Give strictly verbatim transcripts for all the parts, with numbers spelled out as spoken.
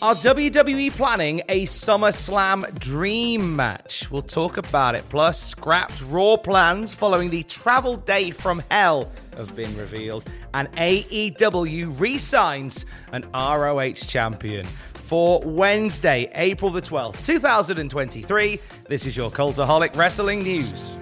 Are W W E planning a SummerSlam dream match? We'll talk about it. Plus, scrapped Raw plans following the travel day from hell have been revealed. And A E W re-signs an R O H champion. For Wednesday, April the twelfth, two thousand twenty-three, this is your Cultaholic Wrestling News.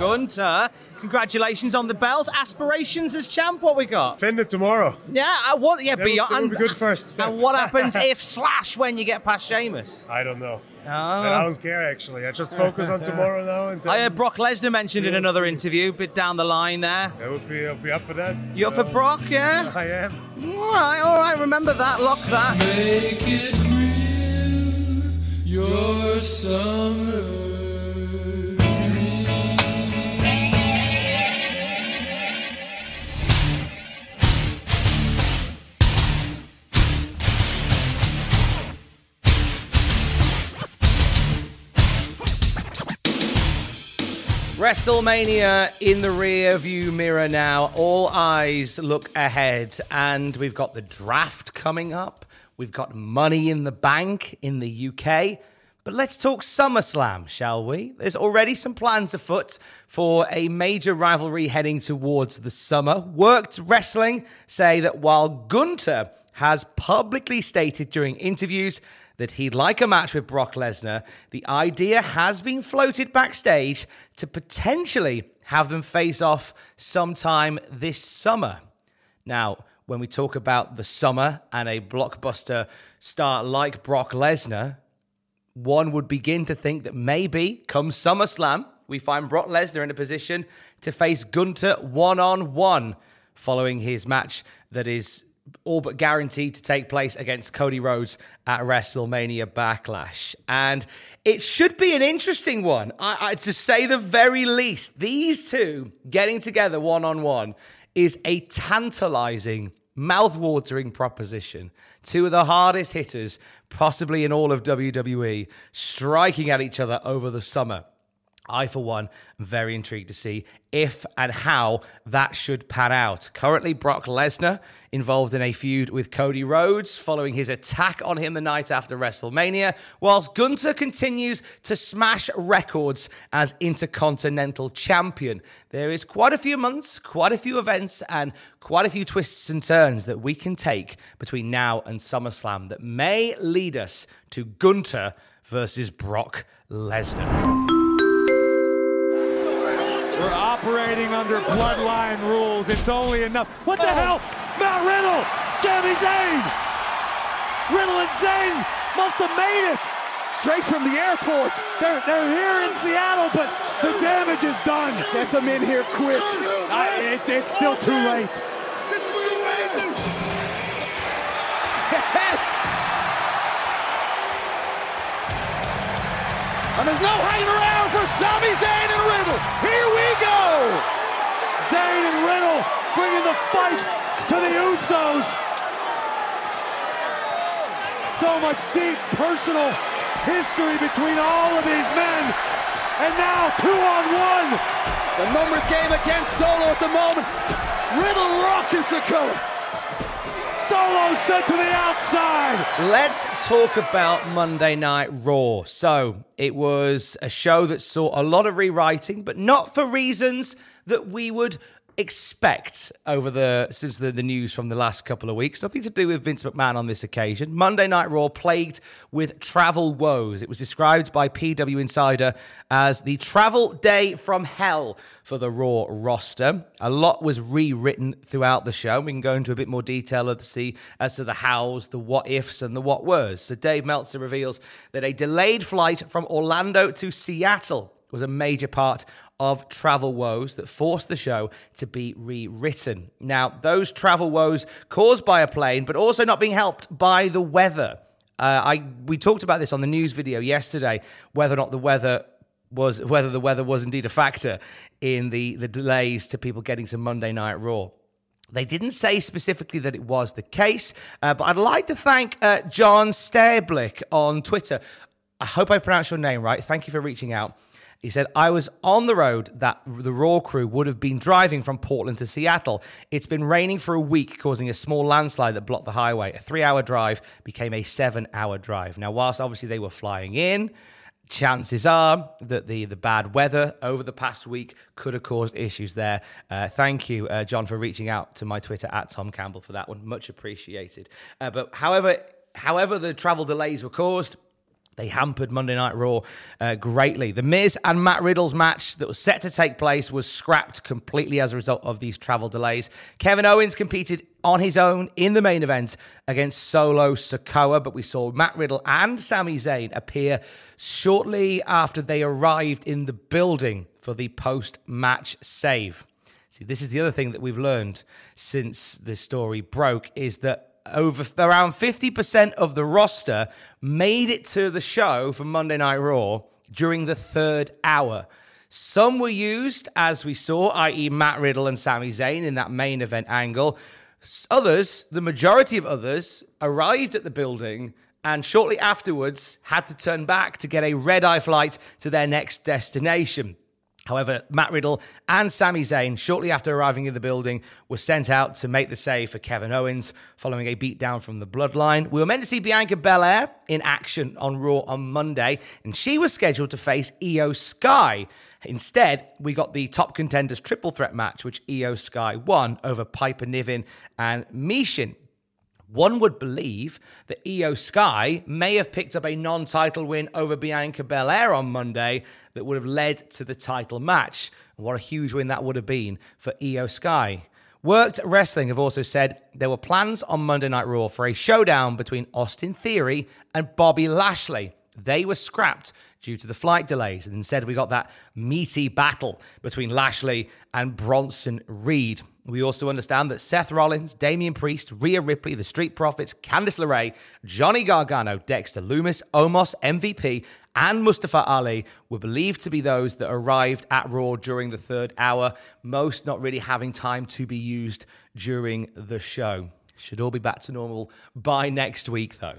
Gunter, congratulations on the belt. Aspirations as champ, what we got? Defend it tomorrow. Yeah, I want, yeah, beyond. Be good first step. And what happens if slash when you get past Sheamus? I don't know. Oh. I don't care, actually. I just focus on tomorrow now. And then I heard Brock Lesnar mentioned in another interview, bit down the line there. I would be, I'll be up for that. You up for Brock, yeah? I am. All right, all right, remember that, lock that. Make it real, your summer. WrestleMania in the rearview mirror now. All eyes look ahead, and we've got the draft coming up. We've got Money in the Bank in the U K. But let's talk SummerSlam, shall we? There's already some plans afoot for a major rivalry heading towards the summer. Worked Wrestling say that while Gunter has publicly stated during interviews that he'd like a match with Brock Lesnar, the idea has been floated backstage to potentially have them face off sometime this summer. Now, when we talk about the summer and a blockbuster star like Brock Lesnar, one would begin to think that maybe, come SummerSlam, we find Brock Lesnar in a position to face Gunter one-on-one following his match that is all but guaranteed to take place against Cody Rhodes at WrestleMania Backlash. And it should be an interesting one, I, I, to say the very least. These two getting together one-on-one is a tantalizing, mouth-watering proposition. Two of the hardest hitters, possibly in all of W W E, striking at each other over the summer. I, for one, am very intrigued to see if and how that should pan out. Currently, Brock Lesnar involved in a feud with Cody Rhodes following his attack on him the night after WrestleMania, whilst Gunter continues to smash records as Intercontinental Champion. There is quite a few months, quite a few events, and quite a few twists and turns that we can take between now and SummerSlam that may lead us to Gunter versus Brock Lesnar. We're operating under Bloodline rules. It's only enough. What the oh. hell? Matt Riddle! Sami Zayn! Riddle and Zayn must have made it! Straight from the airport. They're, they're here in Seattle, but the damage is done. Get them in here quick. I, it, it's still too late. This is too late. Yes! And there's no hanging around for Sami Zayn and Riddle. Here we go! Zayn and Riddle bringing the fight to the Usos. So much deep personal history between all of these men. And now two on one. The numbers game against Solo at the moment. Riddle rocking Sikoa. Solo sent to the outside. Let's talk about Monday Night Raw. So it was a show that saw a lot of rewriting, but not for reasons that we would expect over the since the, the news from the last couple of weeks. Nothing to do with Vince McMahon on this occasion. Monday Night Raw plagued with travel woes. It was described by P W Insider as the travel day from hell for the Raw roster. A lot was rewritten throughout the show. We can go into a bit more detail as to, as to the hows, the what-ifs, and the what-wers. So Dave Meltzer reveals that a delayed flight from Orlando to Seattle was a major part of travel woes that forced the show to be rewritten. Now, those travel woes caused by a plane, but also not being helped by the weather. Uh, I we talked about this on the news video yesterday, whether or not the weather was whether the weather was indeed a factor in the, the delays to people getting to Monday Night Raw. They didn't say specifically that it was the case, uh, but I'd like to thank uh, John Stairblick on Twitter. I hope I pronounced your name right. Thank you for reaching out. He said, I was on the road that the Raw crew would have been driving from Portland to Seattle. It's been raining for a week, causing a small landslide that blocked the highway. A three-hour drive became a seven-hour drive. Now, whilst obviously they were flying in, chances are that the, the bad weather over the past week could have caused issues there. Uh, thank you, uh, John, for reaching out to my Twitter, at Tom Campbell, for that one. Much appreciated. Uh, but however, however the travel delays were caused, they hampered Monday Night Raw uh, greatly. The Miz and Matt Riddle's match that was set to take place was scrapped completely as a result of these travel delays. Kevin Owens competed on his own in the main event against Solo Sikoa, but we saw Matt Riddle and Sami Zayn appear shortly after they arrived in the building for the post-match save. See, this is the other thing that we've learned since this story broke, is that over around fifty percent of the roster made it to the show for Monday Night Raw during the third hour. Some were used, as we saw, that is. Matt Riddle and Sami Zayn in that main event angle. Others, the majority of others, arrived at the building and shortly afterwards had to turn back to get a red-eye flight to their next destination. However, Matt Riddle and Sami Zayn, shortly after arriving in the building, were sent out to make the save for Kevin Owens following a beatdown from the Bloodline. We were meant to see Bianca Belair in action on Raw on Monday, and she was scheduled to face Iyo Sky. Instead, we got the top contenders triple threat match, which Iyo Sky won over Piper Niven and Mishin. One would believe that Iyo Sky may have picked up a non-title win over Bianca Belair on Monday that would have led to the title match. And what a huge win that would have been for Iyo Sky. Worked Wrestling have also said there were plans on Monday Night Raw for a showdown between Austin Theory and Bobby Lashley. They were scrapped due to the flight delays, and instead we got that meaty battle between Lashley and Bronson Reed. We also understand that Seth Rollins, Damian Priest, Rhea Ripley, The Street Profits, Candice LeRae, Johnny Gargano, Dexter Lumis, Omos, M V P, and Mustafa Ali were believed to be those that arrived at Raw during the third hour, most not really having time to be used during the show. Should all be back to normal by next week, though.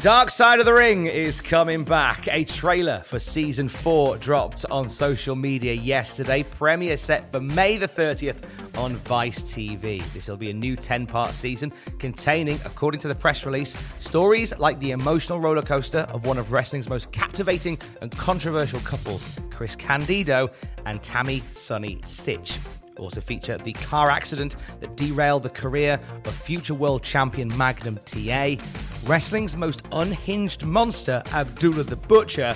Dark Side of the Ring is coming back. A trailer for season four dropped on social media yesterday. Premiere set for May the thirtieth on Vice T V. This will be a new ten-part season containing, according to the press release, stories like the emotional roller coaster of one of wrestling's most captivating and controversial couples, Chris Candido and Tammy Sunny Sitch. Also feature the car accident that derailed the career of future world champion Magnum T A, wrestling's most unhinged monster, Abdullah the Butcher,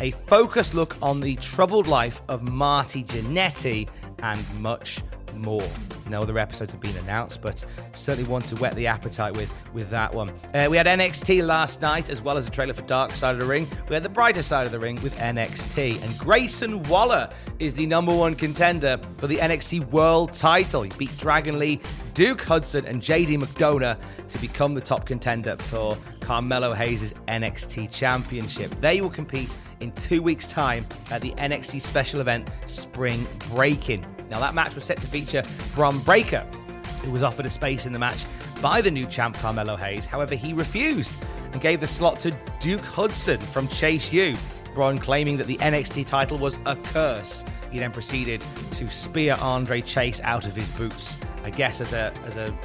a focused look on the troubled life of Marty Jannetty, and much more. No other episodes have been announced, but certainly one to whet the appetite with with that one. Uh, we had N X T last night, as well as a trailer for Dark Side of the Ring. We had the brighter side of the ring with N X T. And Grayson Waller is the number one contender for the N X T World title. He beat Dragon Lee, Duke Hudson, and J D McDonough to become the top contender for Carmelo Hayes' N X T Championship. They will compete in two weeks' time at the N X T special event Spring Breakin'. Now, that match was set to feature Bron Breakker, who was offered a space in the match by the new champ Carmelo Hayes. However, he refused and gave the slot to Duke Hudson from Chase U, Bron claiming that the N X T title was a curse. He then proceeded to spear Andre Chase out of his boots, I guess as a as a,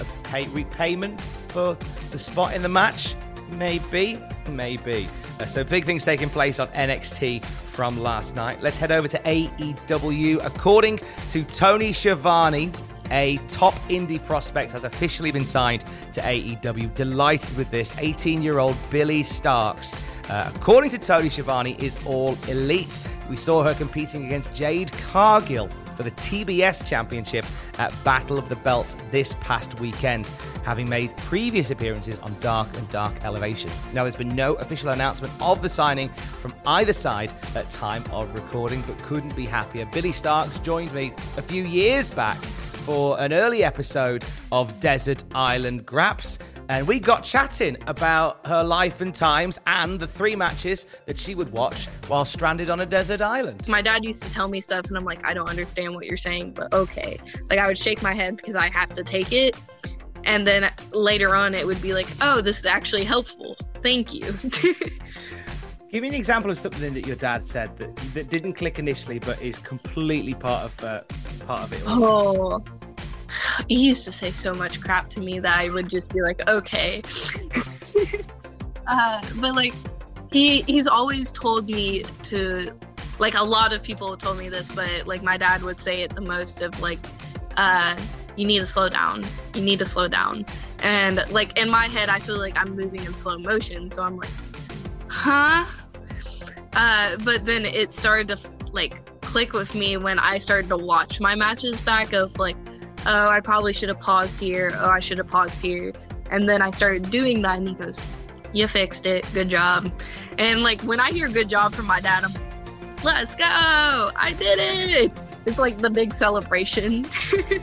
a pay, repayment for the spot in the match. Maybe, maybe. Uh, so big things taking place on N X T from last night. Let's head over to A E W. According to Tony Schiavone, a top indie prospect has officially been signed to A E W. Delighted with this. eighteen-year-old Billy Starks, uh, according to Tony Schiavone, is all elite. We saw her competing against Jade Cargill for the T B S Championship at Battle of the Belts this past weekend, having made previous appearances on Dark and Dark Elevation. Now, there's been no official announcement of the signing from either side at time of recording, but couldn't be happier. Billy Starks joined me a few years back for an early episode of Desert Island Graps, and we got chatting about her life and times and the three matches that she would watch while stranded on a desert island. My dad used to tell me stuff and I'm like, I don't understand what you're saying, but okay. Like, I would shake my head because I have to take it. And then later on, it would be like, oh, this is actually helpful. Thank you. Give me an example of something that your dad said that, that didn't click initially, but is completely part of uh, part of it. Oh. He used to say so much crap to me that I would just be like, okay. uh, but like, he he's always told me to, like, a lot of people told me this, but like my dad would say it the most of like, uh, you need to slow down. You need to slow down. And like in my head, I feel like I'm moving in slow motion. So I'm like, huh? Uh, but then it started to like click with me when I started to watch my matches back of like, oh, I probably should have paused here. Oh, I should have paused here. And then I started doing that and he goes, you fixed it. Good job. And like, when I hear good job from my dad, I'm like, let's go. I did it. It's like the big celebration.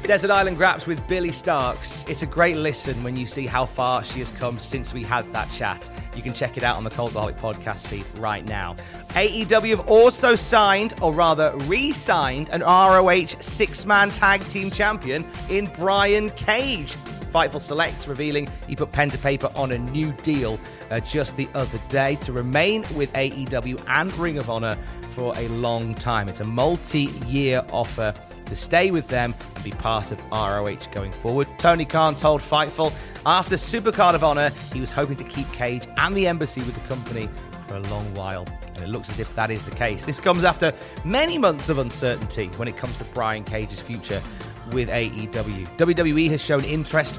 Desert Island Graps with Billy Starks. It's a great listen when you see how far she has come since we had that chat. You can check it out on the Cultaholic podcast feed right now. A E W have also signed, or rather re-signed, an R O H six-man tag team champion in Brian Cage. Fightful Select revealing he put pen to paper on a new deal uh, just the other day to remain with A E W and Ring of Honor for a long time. It's a multi-year offer to stay with them and be part of R O H going forward. Tony Khan told Fightful after Supercard of Honor he was hoping to keep Cage and the embassy with the company for a long while, and it looks as if that is the case. This comes after many months of uncertainty when it comes to Brian Cage's future with A E W. W W E has shown interest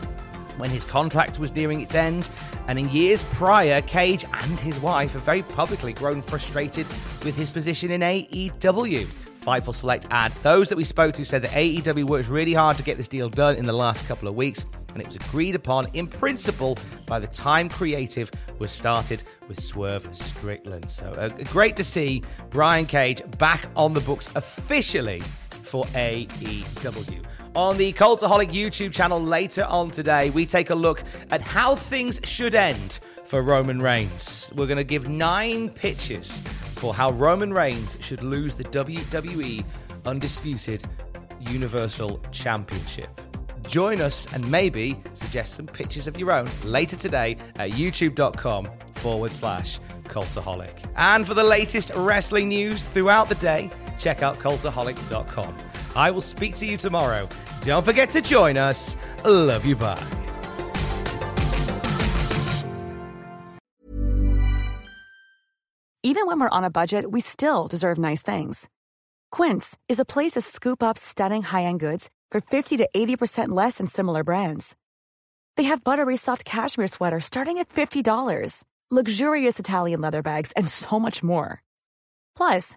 when his contract was nearing its end, and in years prior, Cage and his wife have very publicly grown frustrated with his position in A E W. Fightful Select add, those that we spoke to said that A E W worked really hard to get this deal done in the last couple of weeks, and it was agreed upon in principle by the time creative was started with Swerve Strickland. So uh, great to see Brian Cage back on the books officially for A E W. on the Cultaholic YouTube channel later on today, we take a look at how things should end for Roman Reigns. We're going to give nine pitches for how Roman Reigns should lose the W W E Undisputed Universal Championship. Join us and maybe suggest some pitches of your own later today at youtube.com forward slash Cultaholic. And for the latest wrestling news throughout the day, check out Cultaholic dot com. I will speak to you tomorrow. Don't forget to join us. Love you, bye. Even when we're on a budget, we still deserve nice things. Quince is a place to scoop up stunning high-end goods for fifty to eighty percent less than similar brands. They have buttery soft cashmere sweaters starting at fifty dollars, luxurious Italian leather bags, and so much more. Plus,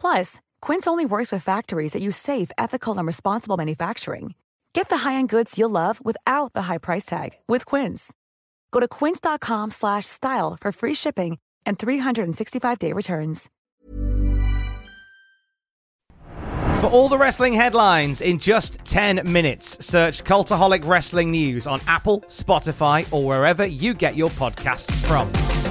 Plus, Quince only works with factories that use safe, ethical, and responsible manufacturing. Get the high-end goods you'll love without the high price tag with Quince. Go to quince.com slash style for free shipping and three sixty-five day returns. For all the wrestling headlines in just ten minutes, search Cultaholic Wrestling News on Apple, Spotify, or wherever you get your podcasts from.